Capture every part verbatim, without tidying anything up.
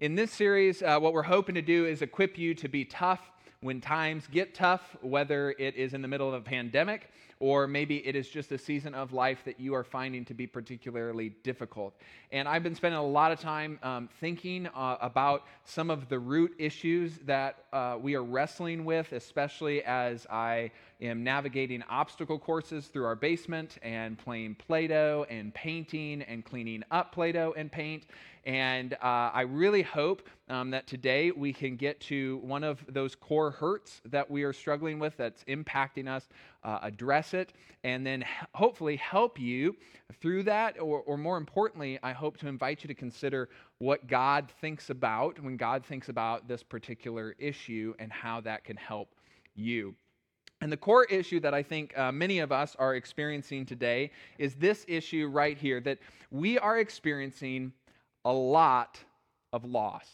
In this series, uh, what we're hoping to do is equip you to be tough when times get tough, whether it is in the middle of a pandemic or maybe it is just a season of life that you are finding to be particularly difficult. And I've been spending a lot of time um, thinking uh, about some of the root issues that uh, we are wrestling with, especially as I am navigating obstacle courses through our basement and playing Play-Doh and painting and cleaning up Play-Doh and paint. And uh, I really hope um, that today we can get to one of those core hurts that we are struggling with that's impacting us, uh, address it, and then hopefully help you through that. Or, or more importantly, I hope to invite you to consider what God thinks about when God thinks about this particular issue and how that can help you. And the core issue that I think uh, many of us are experiencing today is this issue right here, that we are experiencing a lot of loss.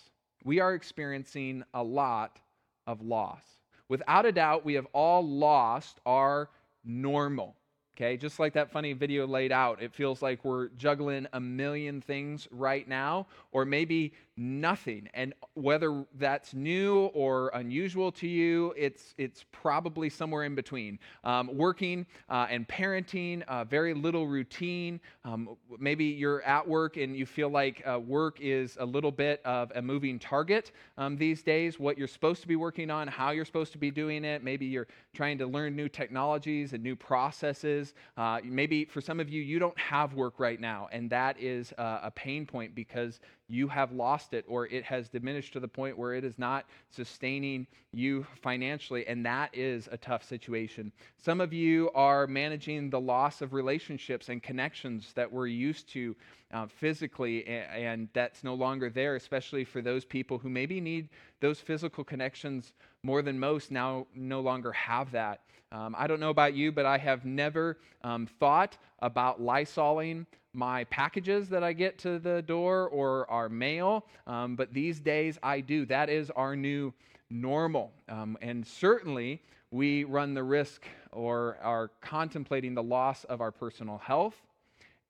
We are experiencing a lot of loss. Without a doubt, we have all lost our normal. Okay, just like that funny video laid out, it feels like we're juggling a million things right now, or maybe nothing. And whether that's new or unusual to you, it's it's probably somewhere in between. Um, working uh, and parenting, uh, very little routine. Um, maybe you're at work and you feel like uh, work is a little bit of a moving target um, these days. What you're supposed to be working on, how you're supposed to be doing it. Maybe you're trying to learn new technologies and new processes. Uh, maybe for some of you, you don't have work right now, and that is uh, a pain point because you have lost it, or it has diminished to the point where it is not sustaining you financially, and that is a tough situation. Some of you are managing the loss of relationships and connections that we're used to uh, physically, and, and that's no longer there, especially for those people who maybe need those physical connections more than most now no longer have that. Um, I don't know about you, but I have never um, thought about Lysoling my packages that I get to the door or our mail, um, but these days I do. That is our new normal. Um, and certainly we run the risk or are contemplating the loss of our personal health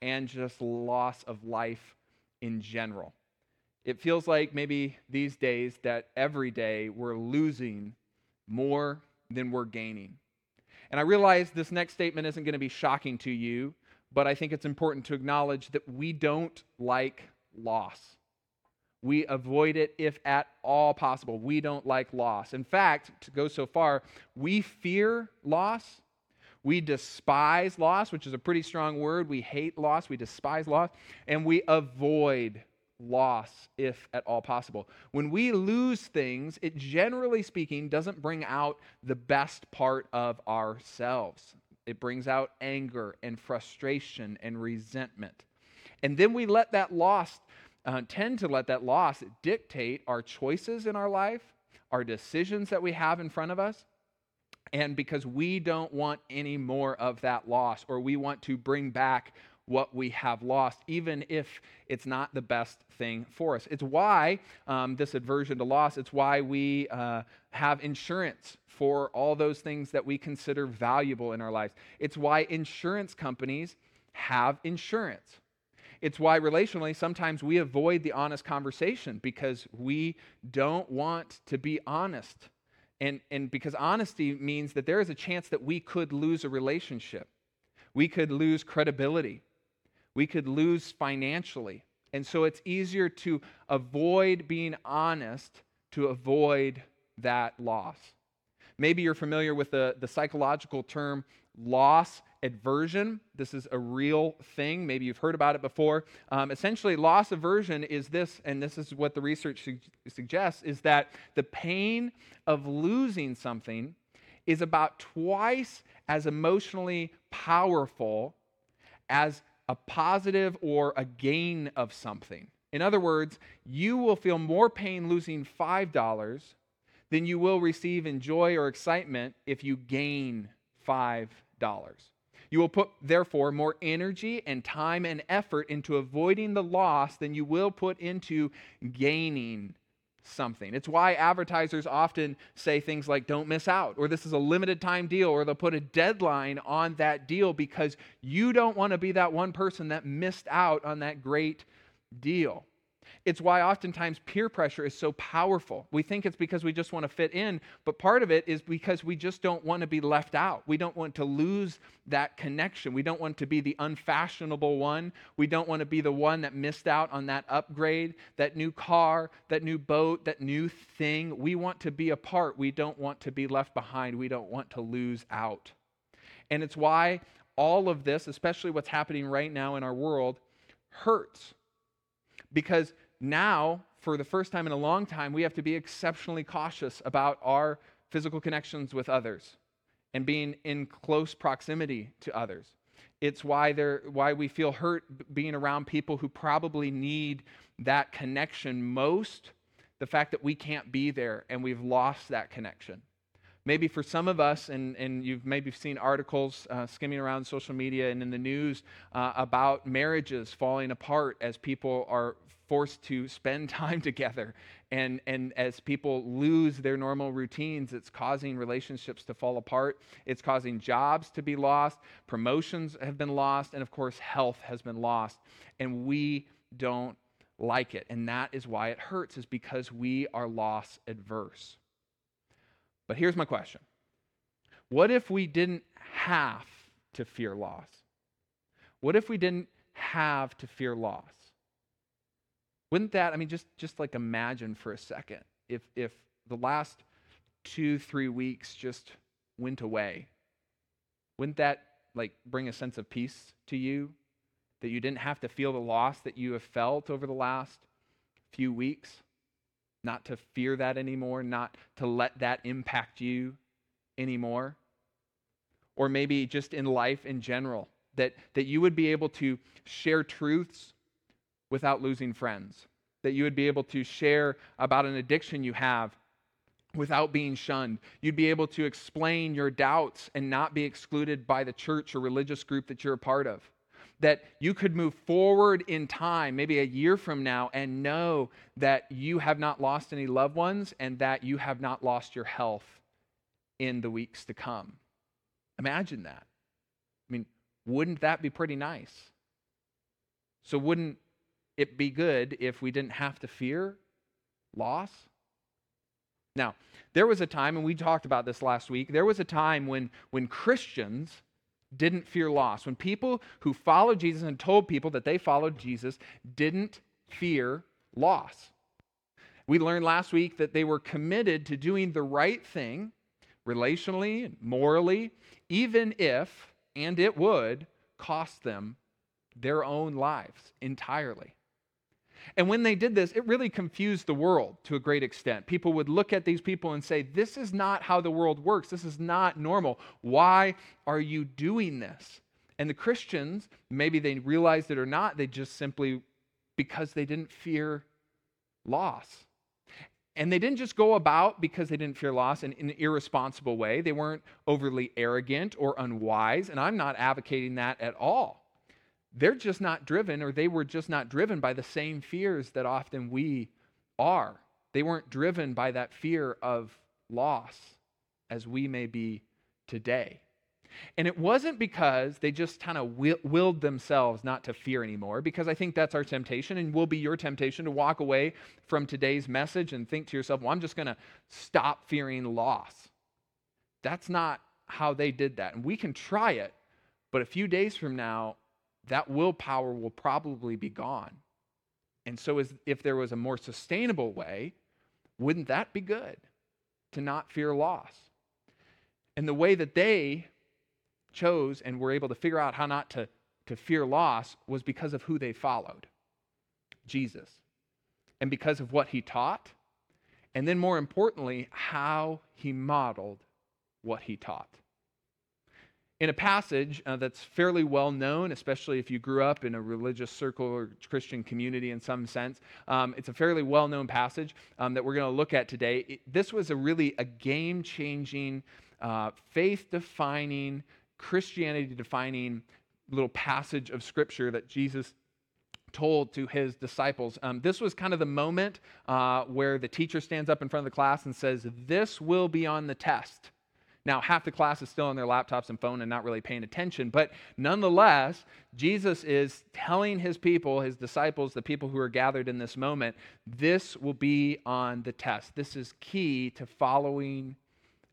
and just loss of life in general. It feels like maybe these days that every day we're losing more than we're gaining. And I realize this next statement isn't going to be shocking to you, but I think it's important to acknowledge that we don't like loss. We avoid it if at all possible. We don't like loss. In fact, to go so far, we fear loss. We despise loss, which is a pretty strong word. We hate loss. We despise loss. And we avoid loss if at all possible. When we lose things, it generally speaking doesn't bring out the best part of ourselves. It brings out anger and frustration and resentment. And then we let that loss, uh, tend to let that loss dictate our choices in our life, our decisions that we have in front of us. And because we don't want any more of that loss, or we want to bring back what we have lost, even if it's not the best thing for us. It's why um, this aversion to loss, it's why we uh, have insurance for all those things that we consider valuable in our lives. It's why insurance companies have insurance. It's why relationally sometimes we avoid the honest conversation because we don't want to be honest. And, and because honesty means that there is a chance that we could lose a relationship. We could lose credibility. We could lose financially. And so it's easier to avoid being honest to avoid that loss. Maybe you're familiar with the, the psychological term loss aversion. This is a real thing. Maybe you've heard about it before. Um, essentially, loss aversion is this, and this is what the research su- suggests, is that the pain of losing something is about twice as emotionally powerful as a positive or a gain of something. In other words, you will feel more pain losing five dollars than you will receive in joy or excitement if you gain five dollars. You will put, therefore, more energy and time and effort into avoiding the loss than you will put into gaining something. It's why advertisers often say things like, don't miss out, or this is a limited time deal, or they'll put a deadline on that deal because you don't want to be that one person that missed out on that great deal. It's why oftentimes peer pressure is so powerful. We think it's because we just want to fit in, but part of it is because we just don't want to be left out. We don't want to lose that connection. We don't want to be the unfashionable one. We don't want to be the one that missed out on that upgrade, that new car, that new boat, that new thing. We want to be a part. We don't want to be left behind. We don't want to lose out. And it's why all of this, especially what's happening right now in our world, hurts. Because now, for the first time in a long time, we have to be exceptionally cautious about our physical connections with others and being in close proximity to others. It's why they're, why we feel hurt being around people who probably need that connection most, the fact that we can't be there and we've lost that connection. Maybe for some of us, and, and you've maybe seen articles uh, skimming around social media and in the news uh, about marriages falling apart as people are forced to spend time together. And, and as people lose their normal routines, it's causing relationships to fall apart. It's causing jobs to be lost. Promotions have been lost. And of course, health has been lost. And we don't like it. And that is why it hurts, is because we are loss adverse. But here's my question. What if we didn't have to fear loss? What if we didn't have to fear loss? Wouldn't that, I mean, just, just like imagine for a second if, if the last two, three weeks just went away. Wouldn't that like bring a sense of peace to you? That you didn't have to feel the loss that you have felt over the last few weeks? Not to fear that anymore, not to let that impact you anymore. Or maybe just in life in general, that, that you would be able to share truths without losing friends, that you would be able to share about an addiction you have without being shunned. You'd be able to explain your doubts and not be excluded by the church or religious group that you're a part of. That you could move forward in time, maybe a year from now, and know that you have not lost any loved ones and that you have not lost your health in the weeks to come. Imagine that. I mean, wouldn't that be pretty nice? So wouldn't it be good if we didn't have to fear loss? Now, there was a time, and we talked about this last week, there was a time when, when Christians didn't fear loss. When people who followed Jesus and told people that they followed Jesus didn't fear loss. We learned last week that they were committed to doing the right thing, relationally and morally, even if, and it would, cost them their own lives entirely. And when they did this, it really confused the world to a great extent. People would look at these people and say, this is not how the world works. This is not normal. Why are you doing this? And the Christians, maybe they realized it or not, they just simply, because they didn't fear loss. And they didn't just go about, because they didn't fear loss, in, in an irresponsible way. They weren't overly arrogant or unwise, and I'm not advocating that at all. They're just not driven, or they were just not driven by the same fears that often we are. They weren't driven by that fear of loss as we may be today. And it wasn't because they just kind of willed themselves not to fear anymore, because I think that's our temptation and will be your temptation to walk away from today's message and think to yourself, well, I'm just going to stop fearing loss. That's not how they did that. And we can try it, but a few days from now, that willpower will probably be gone. And so as, if there was a more sustainable way, wouldn't that be good to not fear loss? And the way that they chose and were able to figure out how not to, to fear loss was because of who they followed, Jesus, and because of what he taught, and then more importantly, how he modeled what he taught. In a passage uh, that's fairly well known, especially if you grew up in a religious circle or Christian community in some sense, um, it's a fairly well-known passage um, that we're going to look at today. It, this was a really a game-changing, uh, faith-defining, Christianity-defining little passage of Scripture that Jesus told to his disciples. Um, this was kind of the moment uh, where the teacher stands up in front of the class and says, "This will be on the test. Now, half the class is still on their laptops and phone and not really paying attention, but nonetheless, Jesus is telling his people, his disciples, the people who are gathered in this moment, this will be on the test. This is key to following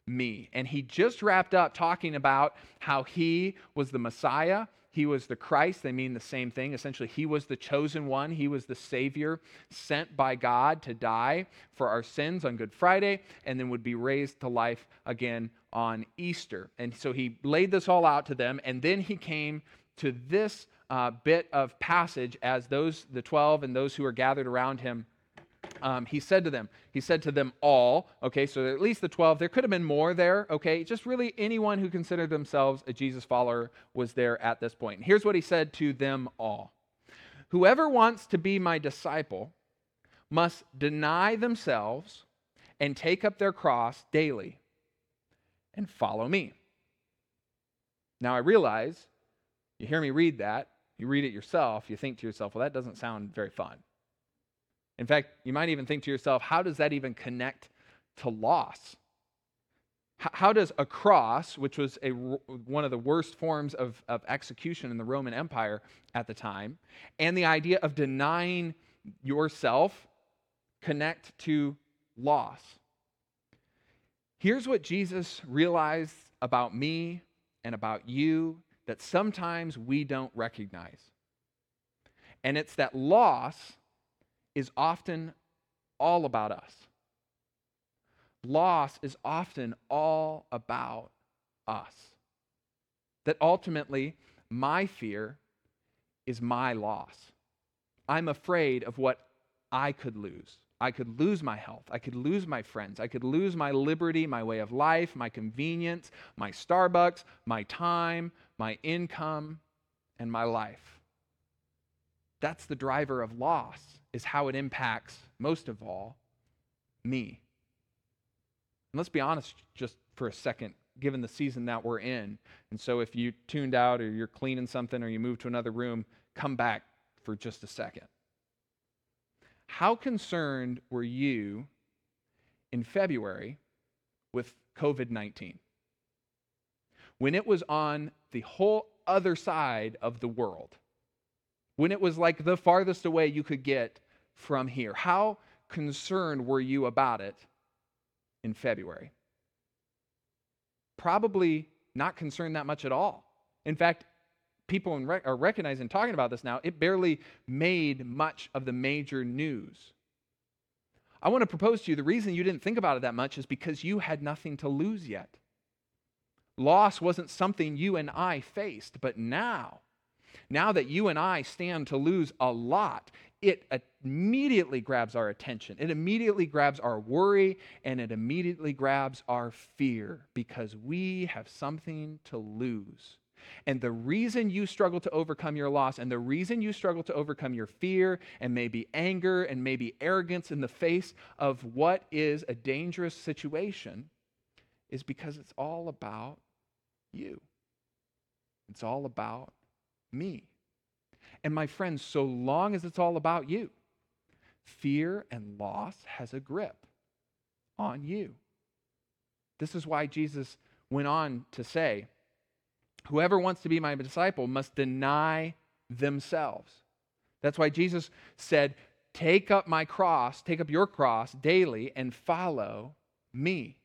me. And he just wrapped up talking about how he was the Messiah. He was the Christ. They mean the same thing. Essentially, he was the chosen one. He was the Savior sent by God to die for our sins on Good Friday and then would be raised to life again on Easter. And so he laid this all out to them. And then he came to this uh, bit of passage as those, the twelve and those who are gathered around him, Um, he said to them, he said to them all, okay, so at least the twelve, there could have been more there, okay, just really anyone who considered themselves a Jesus follower was there at this point. And here's what he said to them all. Whoever wants to be my disciple must deny themselves and take up their cross daily and follow me. Now I realize, you hear me read that, you read it yourself, you think to yourself, well, that doesn't sound very fun. In fact, you might even think to yourself, how does that even connect to loss? H- how does a cross, which was a, one of the worst forms of, of execution in the Roman Empire at the time, and the idea of denying yourself connect to loss? Here's what Jesus realized about me and about you that sometimes we don't recognize. And it's that loss is often all about us. Loss is often all about us. That ultimately, my fear is my loss. I'm afraid of what I could lose. I could lose my health. I could lose my friends. I could lose my liberty, my way of life, my convenience, my Starbucks, my time, my income, and my life. That's the driver of loss, is how it impacts, most of all, me. And let's be honest just for a second, given the season that we're in. And so if you tuned out or you're cleaning something or you moved to another room, come back for just a second. How concerned were you in February with covid nineteen? When it was on the whole other side of the world, when it was like the farthest away you could get from here. How concerned were you about it in February? Probably not concerned that much at all. In fact, people are recognizing, talking about this now, it barely made much of the major news. I want to propose to you, the reason you didn't think about it that much is because you had nothing to lose yet. Loss wasn't something you and I faced, but now, Now that you and I stand to lose a lot, it immediately grabs our attention. It immediately grabs our worry, and it immediately grabs our fear because we have something to lose. And the reason you struggle to overcome your loss and the reason you struggle to overcome your fear and maybe anger and maybe arrogance in the face of what is a dangerous situation is because it's all about you. It's all about me. And my friends, so long as it's all about you, fear and loss has a grip on you. This is why Jesus went on to say, whoever wants to be my disciple must deny themselves. That's why Jesus said, take up my cross, take up your cross daily and follow me.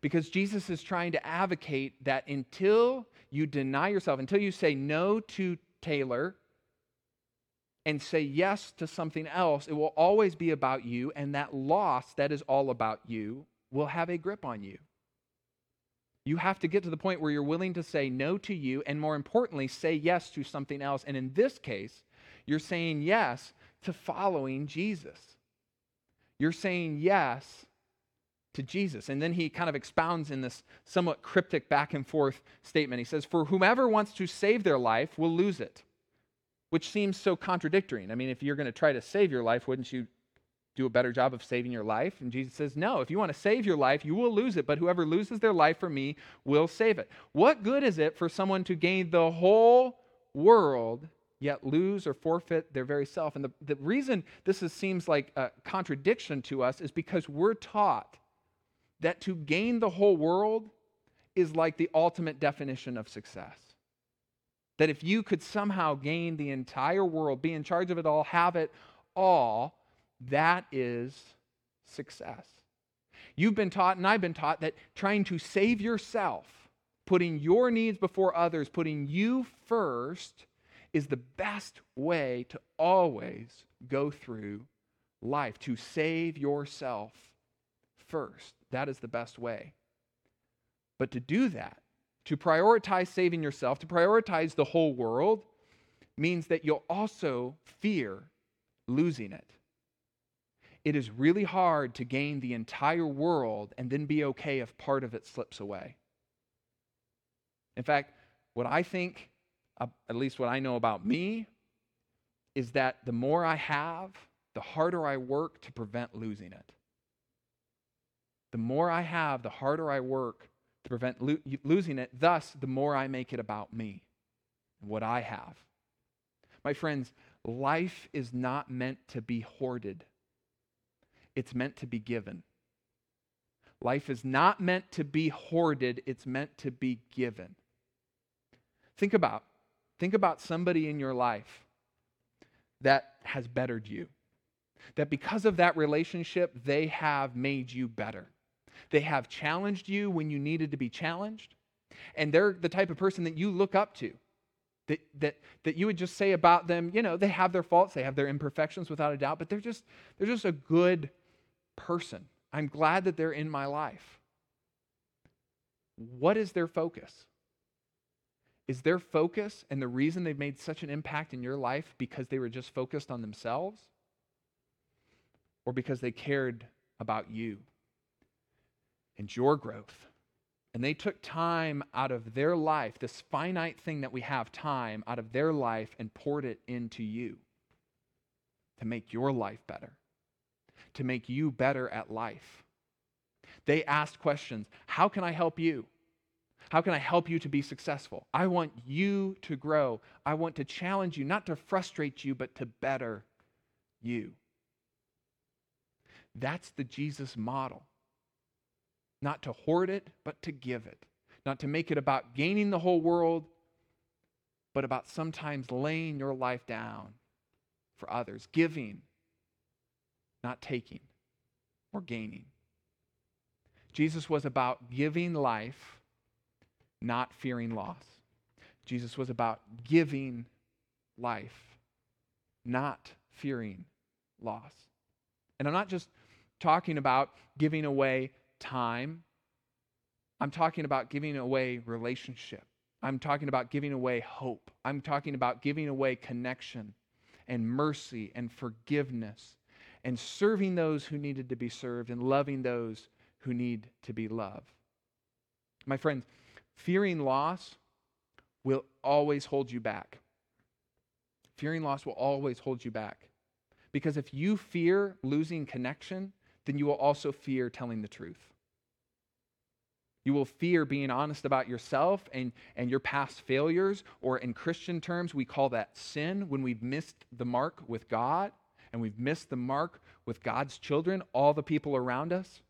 Because Jesus is trying to advocate that until you deny yourself, until you say no to Taylor and say yes to something else, it will always be about you, and that loss that is all about you will have a grip on you. You have to get to the point where you're willing to say no to you and, more importantly, say yes to something else. And in this case, you're saying yes to following Jesus. You're saying yes to Jesus. And then he kind of expounds in this somewhat cryptic back and forth statement. He says, for whomever wants to save their life will lose it, which seems so contradictory. I mean, if you're going to try to save your life, wouldn't you do a better job of saving your life? And Jesus says, no, if you want to save your life, you will lose it, but whoever loses their life for me will save it. What good is it for someone to gain the whole world yet lose or forfeit their very self? And the, the reason this is, seems like a contradiction to us is because we're taught that to gain the whole world is like the ultimate definition of success. That if you could somehow gain the entire world, be in charge of it all, have it all, that is success. You've been taught, and I've been taught, that trying to save yourself, putting your needs before others, putting you first, is the best way to always go through life, to save yourself first. That is the best way. But to do that, to prioritize saving yourself, to prioritize the whole world, means that you'll also fear losing it. It is really hard to gain the entire world and then be okay if part of it slips away. In fact, what I think, at least what I know about me, is that the more I have, the harder I work to prevent losing it. The more I have, the harder I work to prevent lo- losing it. Thus, the more I make it about me and what I have. My friends, life is not meant to be hoarded. It's meant to be given. Life is not meant to be hoarded. It's meant to be given. Think about, think about somebody in your life that has bettered you. That because of that relationship, they have made you better. They have challenged you when you needed to be challenged. And they're the type of person that you look up to. That, that, that you would just say about them, you know, they have their faults, they have their imperfections without a doubt, but they're just, they're just a good person. I'm glad that they're in my life. What is their focus? Is their focus and the reason they've made such an impact in your life because they were just focused on themselves? Or because they cared about you and your growth? And they took time out of their life, this finite thing that we have, time out of their life, and poured it into you to make your life better, to make you better at life. They asked questions. How can I help you? How can I help you to be successful? I want you to grow. I want to challenge you, not to frustrate you, but to better you. That's the Jesus model. Not to hoard it, but to give it. Not to make it about gaining the whole world, but about sometimes laying your life down for others. Giving, not taking or gaining. Jesus was about giving life, not fearing loss. Jesus was about giving life, not fearing loss. And I'm not just talking about giving away time. I'm talking about giving away relationship. I'm talking about giving away hope. I'm talking about giving away connection and mercy and forgiveness and serving those who needed to be served and loving those who need to be loved. My friends, fearing loss will always hold you back. Fearing loss will always hold you back. Because if you fear losing connection, then you will also fear telling the truth. You will fear being honest about yourself and, and your past failures, or in Christian terms, we call that sin, when we've missed the mark with God, and we've missed the mark with God's children, all the people around us.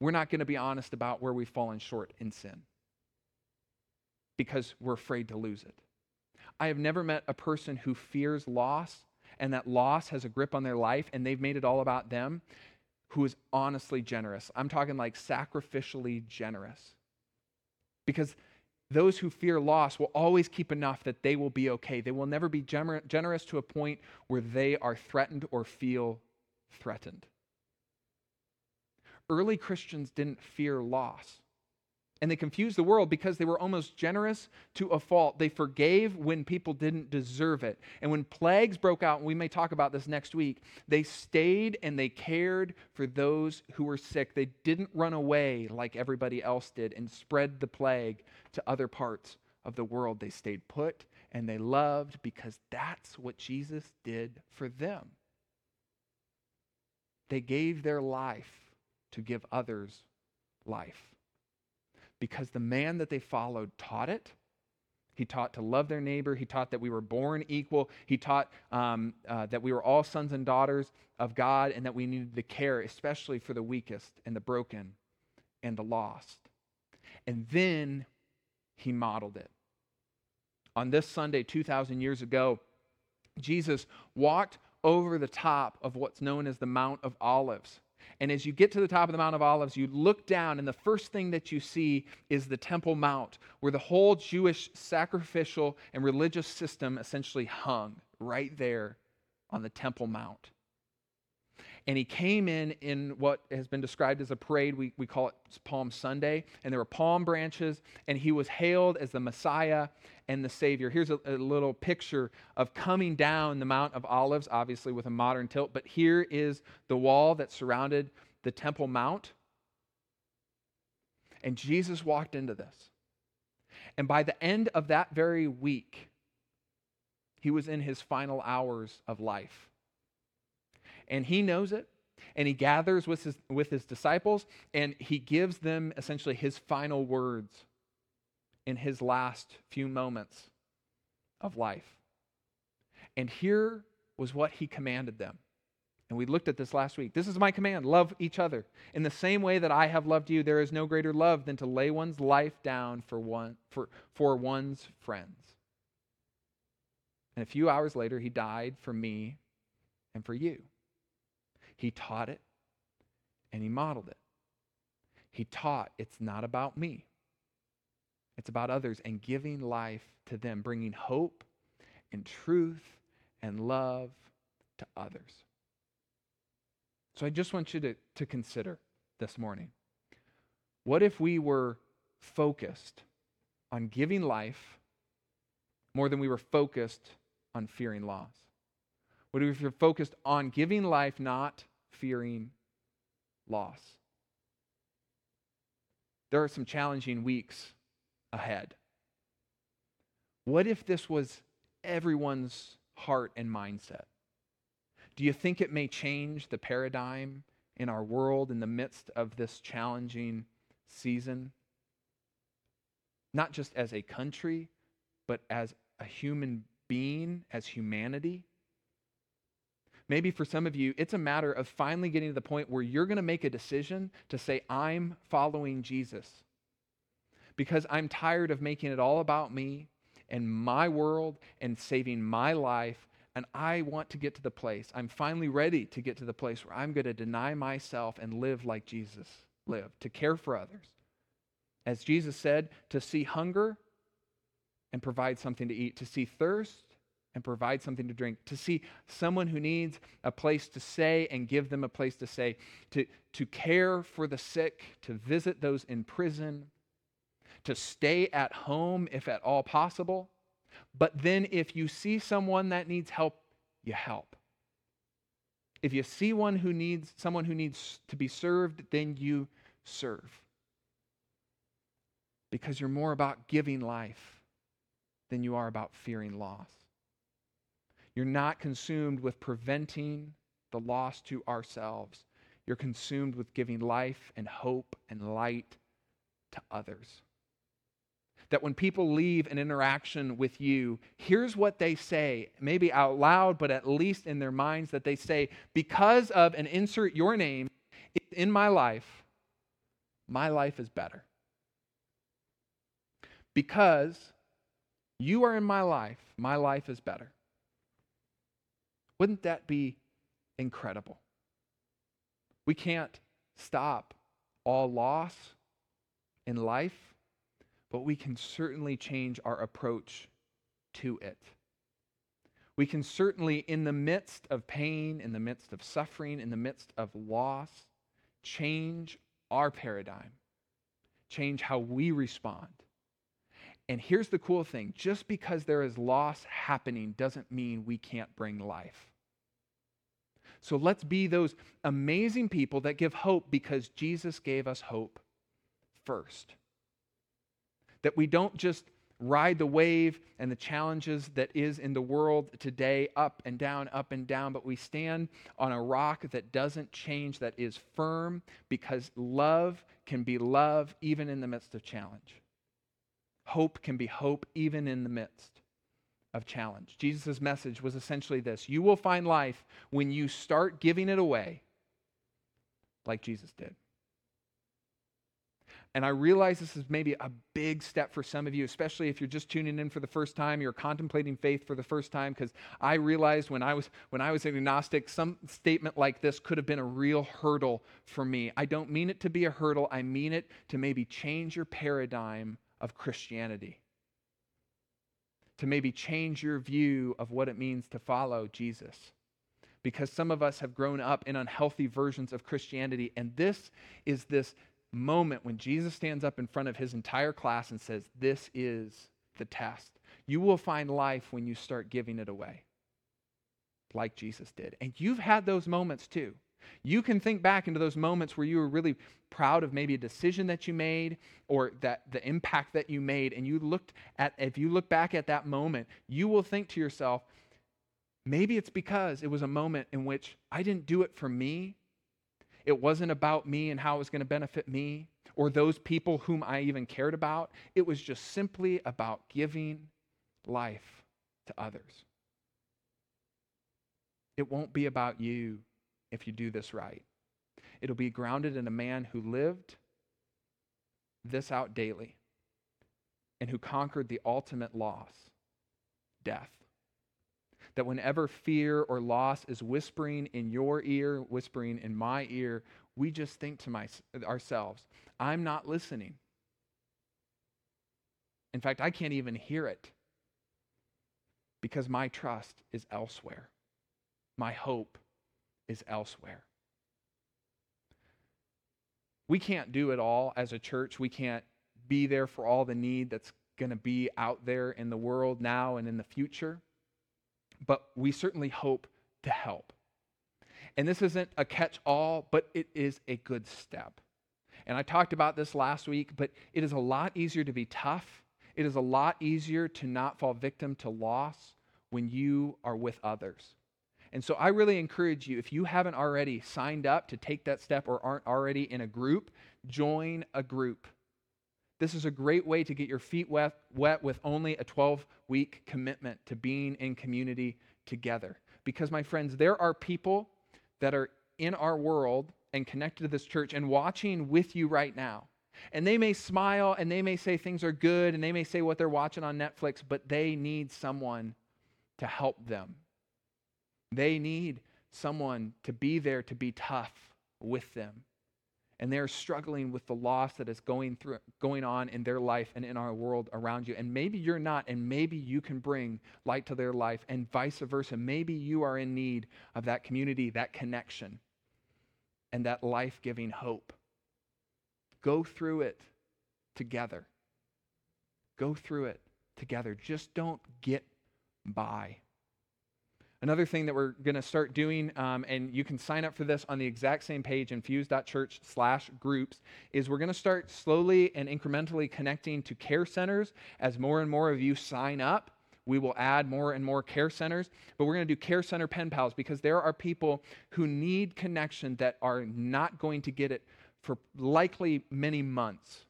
We're not going to be honest about where we've fallen short in sin because we're afraid to lose it. I have never met a person who fears loss and that loss has a grip on their life and they've made it all about them, who is honestly generous. I'm talking like sacrificially generous. Because those who fear loss will always keep enough that they will be okay. They will never be gener- generous to a point where they are threatened or feel threatened. Early Christians didn't fear loss. And they confused the world because they were almost generous to a fault. They forgave when people didn't deserve it. And when plagues broke out, and we may talk about this next week, they stayed and they cared for those who were sick. They didn't run away like everybody else did and spread the plague to other parts of the world. They stayed put and they loved because that's what Jesus did for them. They gave their life to give others life. Because the man that they followed taught it. He taught to love their neighbor. He taught that we were born equal. He taught um, uh, that we were all sons and daughters of God and that we needed to care, especially for the weakest and the broken and the lost. And then he modeled it. On this Sunday, two thousand years ago, Jesus walked over the top of what's known as the Mount of Olives. And as you get to the top of the Mount of Olives, you look down, and the first thing that you see is the Temple Mount, where the whole Jewish sacrificial and religious system essentially hung right there on the Temple Mount. And he came in in what has been described as a parade. We, we call it Palm Sunday. And there were palm branches, and he was hailed as the Messiah and the Savior. Here's a, a little picture of coming down the Mount of Olives, obviously with a modern tilt. But here is the wall that surrounded the Temple Mount. And Jesus walked into this. And by the end of that very week, he was in his final hours of life. And he knows it, and he gathers with his, with his disciples, and he gives them essentially his final words in his last few moments of life. And here was what he commanded them. And we looked at this last week. This is my command: love each other. In the same way that I have loved you, there is no greater love than to lay one's life down for one for, for one's friends. And a few hours later, he died for me and for you. He taught it, and he modeled it. He taught it's not about me. It's about others and giving life to them, bringing hope and truth and love to others. So I just want you to, to consider this morning, what if we were focused on giving life more than we were focused on fearing loss? What if we were focused on giving life, not fearing loss? There are some challenging weeks ahead. What if this was everyone's heart and mindset? Do you think it may change the paradigm in our world in the midst of this challenging season? Not just as a country, but as a human being, as humanity? Maybe for some of you, it's a matter of finally getting to the point where you're going to make a decision to say, I'm following Jesus because I'm tired of making it all about me and my world and saving my life, and I want to get to the place. I'm finally ready to get to the place where I'm going to deny myself and live like Jesus lived, to care for others. As Jesus said, to see hunger and provide something to eat, to see thirst and provide something to drink, to see someone who needs a place to stay and give them a place to stay, to, to care for the sick, to visit those in prison, to stay at home if at all possible. But then if you see someone that needs help, you help. If you see one who needs someone who needs to be served, then you serve. Because you're more about giving life than you are about fearing loss. You're not consumed with preventing the loss to ourselves. You're consumed with giving life and hope and light to others. That when people leave an interaction with you, here's what they say, maybe out loud, but at least in their minds, that they say, because of, and insert your name, in my life, my life is better. Because you are in my life, my life is better. Wouldn't that be incredible? We can't stop all loss in life, but we can certainly change our approach to it. We can certainly, in the midst of pain, in the midst of suffering, in the midst of loss, change our paradigm, change how we respond. And here's the cool thing, just because there is loss happening doesn't mean we can't bring life. So let's be those amazing people that give hope because Jesus gave us hope first. That we don't just ride the wave and the challenges that is in the world today, up and down, up and down, but we stand on a rock that doesn't change, that is firm, because love can be love even in the midst of challenge. Hope can be hope even in the midst of challenge. Jesus' message was essentially this: you will find life when you start giving it away like Jesus did. And I realize this is maybe a big step for some of you, especially if you're just tuning in for the first time, you're contemplating faith for the first time, because I realized when I was when I was an agnostic, some statement like this could have been a real hurdle for me. I don't mean it to be a hurdle. I mean it to maybe change your paradigm of Christianity, to maybe change your view of what it means to follow Jesus. Because some of us have grown up in unhealthy versions of Christianity, and this is this moment when Jesus stands up in front of his entire class and says, this is the test. You will find life when you start giving it away, like Jesus did. And you've had those moments too. You can think back into those moments where you were really proud of maybe a decision that you made or that the impact that you made, and you looked at, if you look back at that moment, you will think to yourself, maybe it's because it was a moment in which I didn't do it for me. It wasn't about me and how it was going to benefit me or those people whom I even cared about. It was just simply about giving life to others. It won't be about you if you do this right. It'll be grounded in a man who lived this out daily and who conquered the ultimate loss, death. That whenever fear or loss is whispering in your ear, whispering in my ear, we just think to my, ourselves, I'm not listening. In fact, I can't even hear it because my trust is elsewhere. My hope is elsewhere. We can't do it all as a church. We can't be there for all the need that's going to be out there in the world now and in the future. But we certainly hope to help. And this isn't a catch-all, but it is a good step. And I talked about this last week, but it is a lot easier to be tough. It is a lot easier to not fall victim to loss when you are with others. And so I really encourage you, if you haven't already signed up to take that step or aren't already in a group, join a group. This is a great way to get your feet wet, wet with only a twelve-week commitment to being in community together. Because, my friends, there are people that are in our world and connected to this church and watching with you right now. And they may smile and they may say things are good and they may say what they're watching on Netflix, but they need someone to help them. They need someone to be there to be tough with them. And they're struggling with the loss that is going through, going on in their life and in our world around you. And maybe you're not, and maybe you can bring light to their life and vice versa. Maybe you are in need of that community, that connection, and that life-giving hope. Go through it together. Go through it together. Just don't get by. Another thing that we're going to start doing, um, and you can sign up for this on the exact same page, infuse.church slash groups, is we're going to start slowly and incrementally connecting to care centers. As more and more of you sign up, we will add more and more care centers, but we're going to do care center pen pals because there are people who need connection that are not going to get it for likely many months.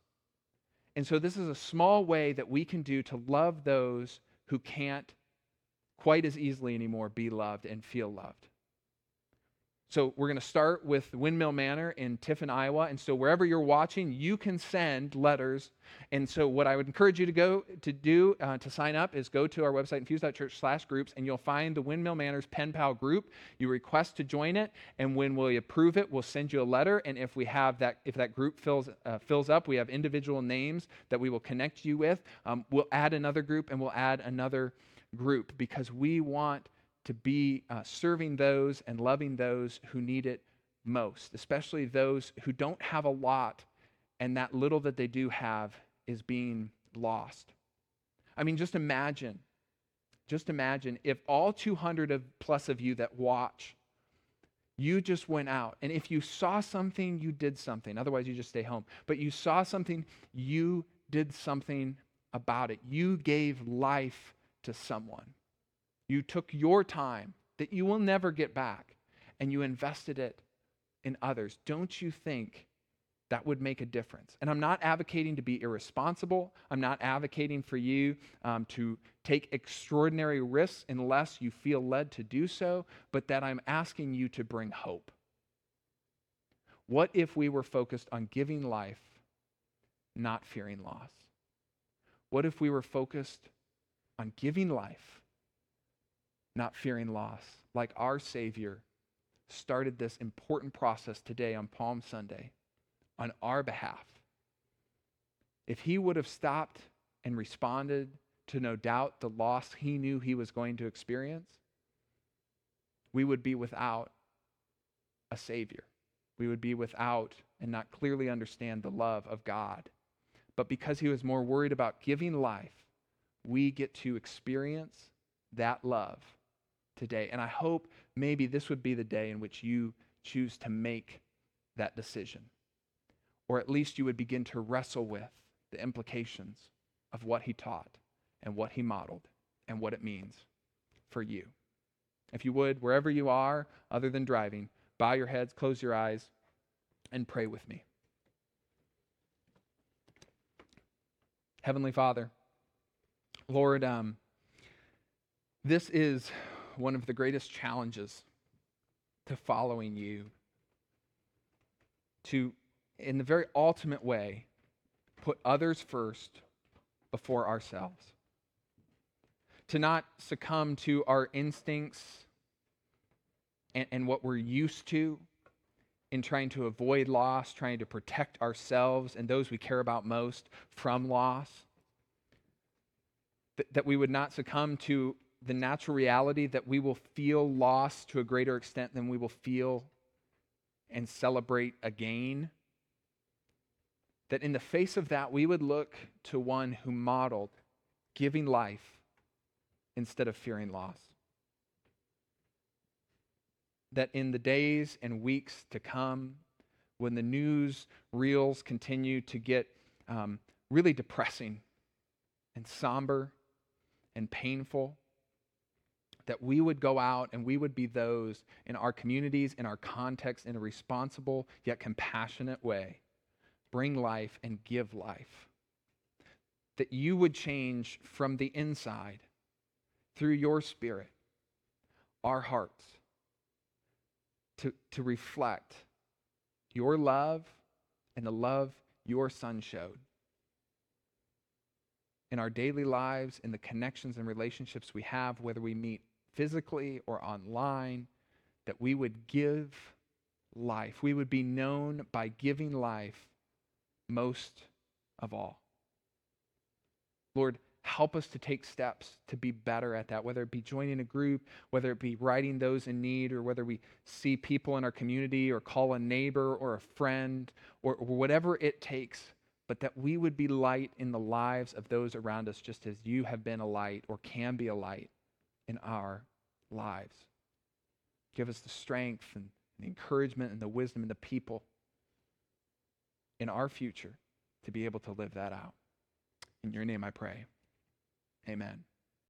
And so this is a small way that we can do to love those who can't quite as easily anymore be loved and feel loved. So we're going to start with Windmill Manor in Tiffin, Iowa. And so wherever you're watching, you can send letters. And so what I would encourage you to go to do uh, to sign up is go to our website, infuse.church slash groups, and you'll find the Windmill Manor's pen pal group. You request to join it, and when we approve it, we'll send you a letter. And if we have that, if that group fills uh, fills up, we have individual names that we will connect you with. Um, we'll add another group, and we'll add another group because we want to be uh, serving those and loving those who need it most, especially those who don't have a lot and that little that they do have is being lost. I mean, just imagine, just imagine if all two hundred of plus of you that watch, you just went out and if you saw something, you did something. Otherwise, you just stay home. But you saw something, you did something about it. You gave life to someone. You took your time that you will never get back and you invested it in others. Don't you think that would make a difference? And I'm not advocating to be irresponsible. I'm not advocating for you um, to take extraordinary risks unless you feel led to do so, but that I'm asking you to bring hope. What if we were focused on giving life not fearing loss? What if we were focused on giving life, not fearing loss, like our Savior started this important process today on Palm Sunday on our behalf? If he would have stopped and responded to, no doubt, the loss he knew he was going to experience, we would be without a Savior. We would be without and not clearly understand the love of God. But because he was more worried about giving life, we get to experience that love today. And I hope maybe this would be the day in which you choose to make that decision. Or at least you would begin to wrestle with the implications of what he taught and what he modeled and what it means for you. If you would, wherever you are, other than driving, bow your heads, close your eyes, and pray with me. Heavenly Father, Lord, um, this is one of the greatest challenges to following you, to, in the very ultimate way, put others first before ourselves, to not succumb to our instincts and, and what we're used to in trying to avoid loss, trying to protect ourselves and those we care about most from loss, Th- that we would not succumb to the natural reality that we will feel loss to a greater extent than we will feel and celebrate a gain, that in the face of that, we would look to one who modeled giving life instead of fearing loss. That in the days and weeks to come, when the news reels continue to get um, really depressing and somber and painful, that we would go out and we would be those in our communities, in our context, in a responsible yet compassionate way, bring life and give life. That you would change from the inside, through your Spirit, our hearts to, to reflect your love and the love your Son showed in our daily lives, in the connections and relationships we have, whether we meet physically or online, that we would give life. We would be known by giving life most of all. Lord, help us to take steps to be better at that, whether it be joining a group, whether it be writing those in need, or whether we see people in our community or call a neighbor or a friend or, or whatever it takes, but that we would be light in the lives of those around us just as you have been a light or can be a light in our lives. Give us the strength and the encouragement and the wisdom and the people in our future to be able to live that out. In your name I pray. Amen.